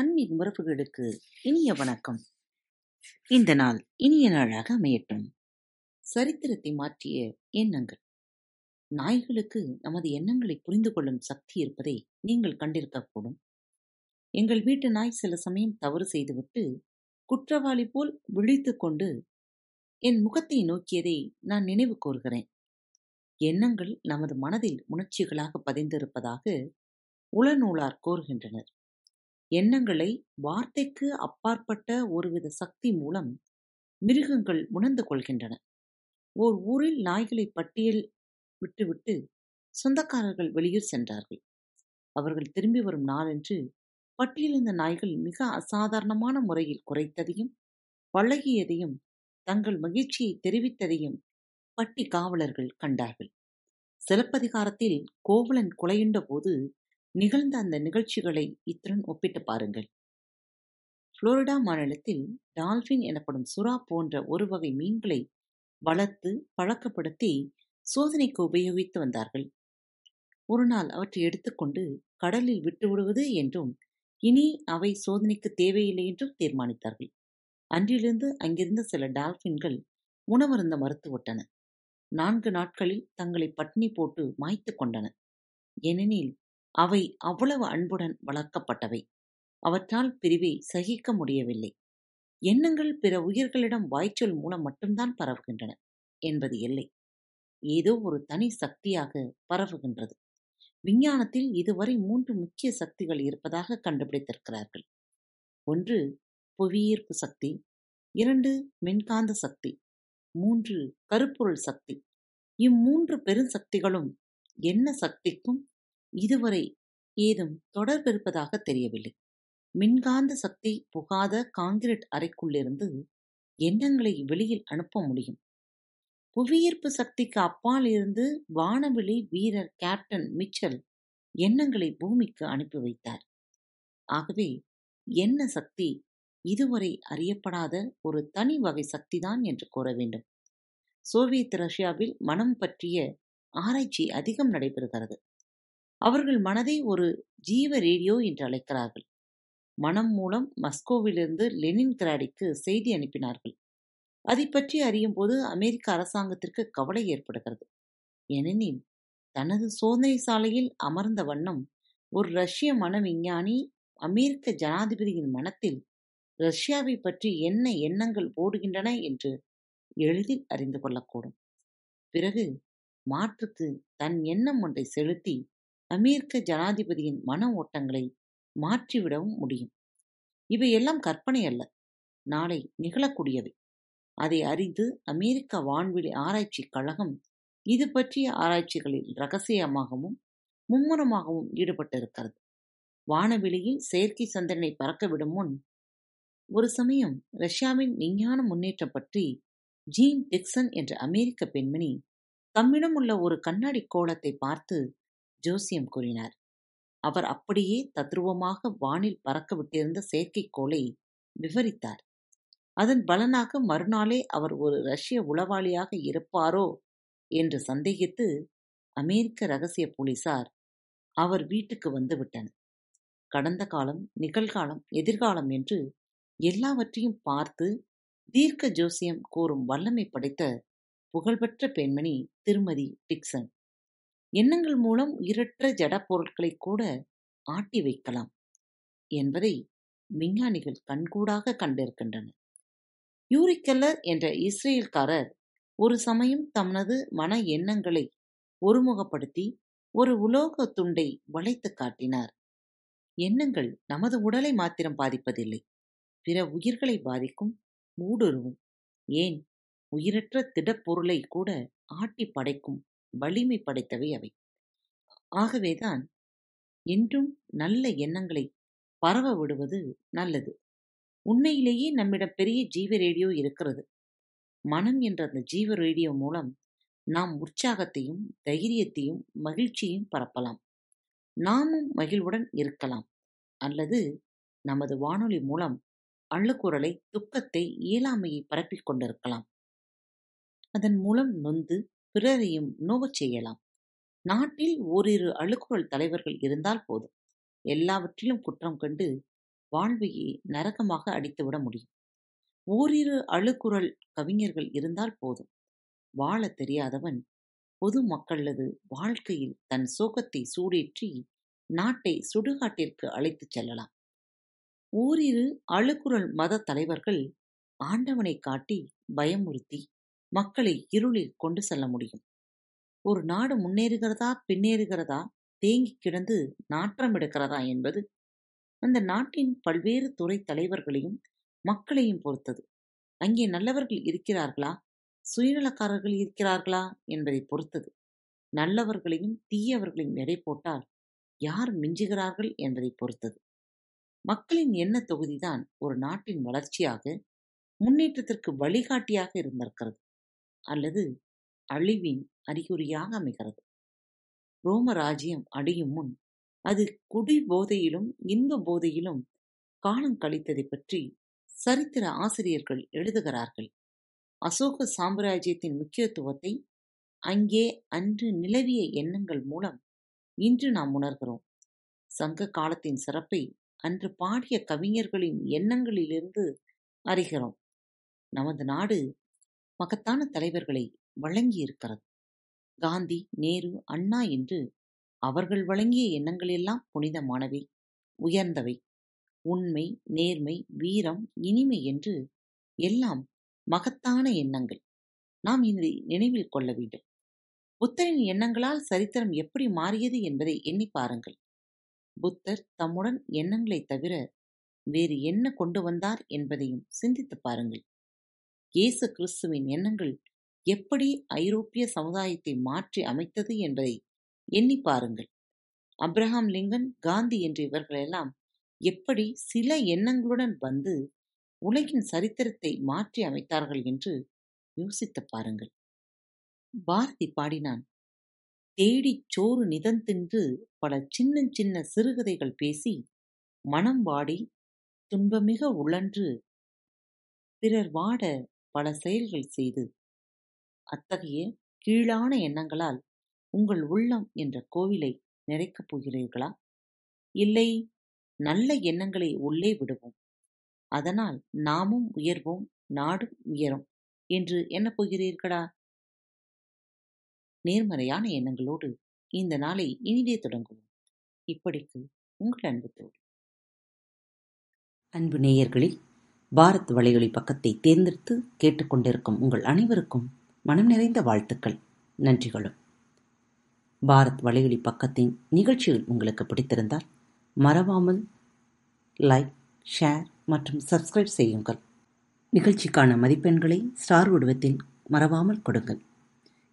அன்பின் உறவுகளுக்கு இனிய வணக்கம். இந்த நாள் இனிய நாளாக அமையட்டும். சரித்திரத்தை மாற்றிய எண்ணங்கள். நாய்களுக்கு நமது எண்ணங்களை புரிந்து கொள்ளும் சக்தி இருப்பதை நீங்கள் கண்டிருக்கக்கூடும். எங்கள் வீட்டு நாய் சில சமயம் தவறு செய்துவிட்டு குற்றவாளி போல் விழித்து கொண்டு என் முகத்தை நோக்கியதை நான் நினைவு கூர்கிறேன். எண்ணங்கள் நமது மனதில் உணர்ச்சிகளாக பதிந்திருப்பதாக உளநூலார் கோருகின்றனர். எண்ணங்களை வார்த்தைக்கு அப்பாற்பட்ட ஒருவித சக்தி மூலம் மிருகங்கள் உணர்ந்து கொள்கின்றன. ஓர் ஊரில் நாய்களை பட்டியல் விட்டுவிட்டு சொந்தக்காரர்கள் வெளியூர் சென்றார்கள். அவர்கள் திரும்பி வரும் நாளன்று பட்டியலிருந்த நாய்கள் மிக அசாதாரணமான முறையில் குறைத்ததையும் பழகியதையும் தங்கள் மகிழ்ச்சியை தெரிவித்ததையும் பட்டி காவலர்கள் கண்டார்கள். சிலப்பதிகாரத்தில் கோவலன் கொலையுண்ட போது நிகழ்ந்த அந்த நிகழ்ச்சிகளை இத்துடன் ஒப்பிட்டு பாருங்கள். புளோரிடா மாநிலத்தில் டால்பின் எனப்படும் சுறா போன்ற ஒரு வகை மீன்களை வளர்த்து பழக்கப்படுத்தி சோதனைக்கு உபயோகித்து வந்தார்கள். ஒரு நாள் அவற்றை எடுத்துக்கொண்டு கடலில் விட்டுவிடுவது என்றும் இனி அவை சோதனைக்கு தேவையில்லை என்றும் தீர்மானித்தார்கள். அன்றிலிருந்து அங்கிருந்த சில டால்பின்கள் உணவருந்த மறுத்துவிட்டன. 4 நாட்களில் தங்களை பட்டினி போட்டு மாய்த்து கொண்டன. ஏனெனில் அவை அவ்வளவு அன்புடன் வளர்க்கப்பட்டவை. அவற்றால் பிரிவை சகிக்க முடியவில்லை. எண்ணங்கள் பிற உயிர்களிடம் வாய்ச்சொல் மூலம் மட்டும்தான் பரவுகின்றன என்பது இல்லை, ஏதோ ஒரு தனி சக்தியாக பரவுகின்றது. விஞ்ஞானத்தில் இதுவரை 3 முக்கிய சக்திகள் இருப்பதாக கண்டுபிடித்திருக்கிறார்கள். 1 புவியீர்ப்பு சக்தி, 2 மின்காந்த சக்தி, 3 கருப்பொருள் சக்தி. இம்மூன்று பெருசக்திகளும் என்ன சக்திக்கும் இதுவரை ஏதும் தொடர்பிருப்பதாக தெரியவில்லை. மின்காந்த சக்தி புகாத காங்கிரீட் அறைக்குள்ளிருந்து எண்ணங்களை வெளியில் அனுப்ப முடியும். புவியீர்ப்பு சக்திக்கு அப்பால் இருந்து வானவெளி வீரர் கேப்டன் மிச்சல் எண்ணங்களை பூமிக்கு அனுப்பி வைத்தார். ஆகவே எண்ண சக்தி இதுவரை அறியப்படாத ஒரு தனி வகை சக்திதான் என்று கூற வேண்டும். சோவியத் ரஷ்யாவில் மனம் பற்றிய ஆராய்ச்சி அதிகம் நடைபெறுகிறது. அவர்கள் மனதை ஒரு ஜீவ ரேடியோ என்று அழைக்கிறார்கள். மனம் மூலம் மஸ்கோவிலிருந்து லெனின்கிராடிற்கு செய்தி அனுப்பினார்கள். அதை பற்றி அறியும் போது அமெரிக்க அரசாங்கத்திற்கு கவலை ஏற்படுகிறது. ஏனெனில் தனது சோதனை சாலையில் அமர்ந்த வண்ணம் ஒரு ரஷ்ய மனவிஞ்ஞானி அமெரிக்க ஜனாதிபதியின் மனத்தில் ரஷ்யாவை பற்றி என்ன எண்ணங்கள் ஓடுகின்றன என்று எளிதில் அறிந்து கொள்ளக்கூடும். பிறகு மாற்றுக்கு தன் எண்ணம் ஒன்றை செலுத்தி அமெரிக்க ஜனாதிபதியின் மன ஓட்டங்களை மாற்றிவிடவும் முடியும். இவையெல்லாம் கற்பனை அல்ல, நாளை நிகழக்கூடியவை. அதை அறிந்து அமெரிக்க வான்வெளி ஆராய்ச்சி கழகம் இது பற்றிய ஆராய்ச்சிகளில் இரகசியமாகவும் மும்முரமாகவும் ஈடுபட்டிருக்கிறது. வானவெளியில் செயற்கை சந்திரனை பறக்கவிடும் முன் ஒரு சமயம் ரஷ்யாவின் விஞ்ஞான முன்னேற்றம் பற்றி ஜீன் டிக்சன் என்ற அமெரிக்க பெண்மணி தம்மிடம் உள்ள ஒரு கண்ணாடி கோலத்தை பார்த்து ஜோசியம் கூறினார். அவர் அப்படியே தத்ரூபமாக வானில் பறக்க விட்டிருந்த செயற்கைக்கோளை விவரித்தார். அதன் பலனாக மறுநாளே அவர் ஒரு ரஷ்ய உளவாளியாக இருப்பாரோ என்று சந்தேகித்து அமெரிக்க ரகசிய போலீசார் அவர் வீட்டுக்கு வந்துவிட்டனர். கடந்த காலம், நிகழ்காலம், எதிர்காலம் என்று எல்லாவற்றையும் பார்த்து தீர்க்க ஜோசியம் கூறும் வல்லமை படைத்த புகழ்பெற்ற பெண்மணி திருமதி டிக்சன். எண்ணங்கள் மூலம் உயிரற்ற ஜட பொருட்களை கூட ஆட்டி வைக்கலாம் என்பதை விஞ்ஞானிகள் கண்கூடாக கண்டிருக்கின்றனர். யூரி கெல்லர் என்ற இஸ்ரேல்காரர் ஒரு சமயம் தமது மன எண்ணங்களை ஒருமுகப்படுத்தி ஒரு உலோக துண்டை வளைத்து காட்டினார். எண்ணங்கள் நமது உடலை மாத்திரம் பாதிப்பதில்லை, பிற உயிர்களை பாதிக்கும், ஊடுருவும், ஏன் உயிரற்ற திடப்பொருளை கூட ஆட்டி படைக்கும் வலிமை படைத்தவை அவை. ஆகவேதான் என்றும் நல்ல எண்ணங்களை பரவ விடுவது நல்லது. உண்மையிலேயே நம்மிடம் பெரிய ஜீவ ரேடியோ இருக்கிறது. மனம் என்ற அந்த ஜீவ ரேடியோ மூலம் நாம் உற்சாகத்தையும் தைரியத்தையும் மகிழ்ச்சியையும் பரப்பலாம். நாமும் மகிழ்வுடன் இருக்கலாம், அல்லது நமது வானொலி மூலம் அள்ளுக்குரலை, துக்கத்தை, இயலாமையை பரப்பிக் கொண்டிருக்கலாம். அதன் மூலம் நொந்து பிறரையும் நோவச் செய்யலாம். நாட்டில் ஓரிரு அழுக்குறல் தலைவர்கள் இருந்தால் போதும் எல்லாவற்றிலும் குற்றம் கண்டு வாழ்வையை நரகமாக அடித்துவிட முடியும். ஓரிரு அழுக்குறல் கவிஞர்கள் இருந்தால் போதும் வாழ தெரியாதவன் பொது மக்களது வாழ்க்கையில் தன் சோகத்தை சூடேற்றி நாட்டை சுடுகாட்டிற்கு அழைத்துச் செல்லலாம். ஓரிரு அழுக்குறல் மத தலைவர்கள் ஆண்டவனை காட்டி பயமுறுத்தி மக்களை இருளில் கொண்டு செல்ல முடியும். ஒரு நாடு முன்னேறுகிறதா பின்னேறுகிறதா தேங்கி கிடந்து நாற்றம் எடுக்கிறதா என்பது அந்த நாட்டின் பல்வேறு துறை தலைவர்களையும் மக்களையும் பொறுத்தது. அங்கே நல்லவர்கள் இருக்கிறார்களா சுயநலக்காரர்கள் இருக்கிறார்களா என்பதை பொறுத்தது. நல்லவர்களையும் தீயவர்களையும் எடை போட்டால் யார் மிஞ்சுகிறார்கள் என்பதை பொறுத்தது. மக்களின் எண்ண தொகுதிதான் ஒரு நாட்டின் வளர்ச்சியாக முன்னேற்றத்திற்கு வழிகாட்டியாக இருந்திருக்கிறது அல்லது அழிவின் அறிகுறியாக அமைகிறது. ரோமராஜ்யம் அழியும் முன் அது குடி போதையிலும் இன்ப போதையிலும் காலம் கழித்ததை பற்றி சரித்திர ஆசிரியர்கள் எழுதுகிறார்கள். அசோக சாம்ராஜ்யத்தின் முக்கியத்துவத்தை அங்கே அன்று நிலவிய எண்ணங்கள் மூலம் இன்று நாம் உணர்கிறோம். சங்க காலத்தின் சிறப்பை அன்று பாடிய கவிஞர்களின் எண்ணங்களிலிருந்து அறிகிறோம். நமது நாடு மகத்தான தலைவர்களை வழங்கியிருக்கிறது. காந்தி, நேரு, அண்ணா என்று அவர்கள் வழங்கிய எண்ணங்களெல்லாம் புனிதமானவை, உயர்ந்தவை. உண்மை, நேர்மை, வீரம், இனிமை என்று எல்லாம் மகத்தான எண்ணங்கள். நாம் இதை நினைவில் கொள்ள வேண்டும். புத்தரின் எண்ணங்களால் சரித்திரம் எப்படி மாறியது என்பதை எண்ணி பாருங்கள். புத்தர் தம்முடன் எண்ணங்களை தவிர வேறு என்ன கொண்டு வந்தார் என்பதையும் சிந்தித்து பாருங்கள். இயேசு கிறிஸ்துவின் எண்ணங்கள் எப்படி ஐரோப்பிய சமுதாயத்தை மாற்றி அமைத்தது என்பதை எண்ணி பாருங்கள். அப்ரஹாம் லிங்கன், காந்தி என்று இவர்களெல்லாம் எப்படி சில எண்ணங்களுடன் வந்து உலகின் சரித்திரத்தை மாற்றி அமைத்தார்கள் என்று யோசித்து பாருங்கள். பாரதி பாடினான், தேடி சோறு நிதந்தின்று பல சின்ன சின்ன சிறுகதைகள் பேசி மனம் வாடி துன்பமிக உழன்று பிறர் வாட பல செயல்கள் செய்து. அத்தகைய கீழான எண்ணங்களால் உங்கள் உள்ளம் என்ற கோவிலை நிறைக்கப் போகிறீர்களா? இல்லை, நல்ல எண்ணங்களை உள்ளே விடுவோம், அதனால் நாமும் உயர்வோம், நாடும் உயரும் என்று எண்ணப் போகிறீர்களா? நேர்மறையான எண்ணங்களோடு இந்த நாளை இனிதே தொடங்குவோம். இப்படிக்கு உங்கள் அன்புத்தோடு. அன்பு நேயர்களில் பாரத் வலையொலி பக்கத்தை தேர்ந்தெடுத்து கேட்டுக்கொண்டிருக்கும் உங்கள் அனைவருக்கும் மனம் நிறைந்த வாழ்த்துக்கள், நன்றிகளும். பாரத் வலையொலி பக்கத்தின் நிகழ்ச்சிகள் உங்களுக்கு பிடித்திருந்தால் மறவாமல் லைக், ஷேர் மற்றும் சப்ஸ்கிரைப் செய்யுங்கள். நிகழ்ச்சிக்கான மதிப்பெண்களை ஸ்டார் வடிவத்தில் மறவாமல் கொடுங்கள்.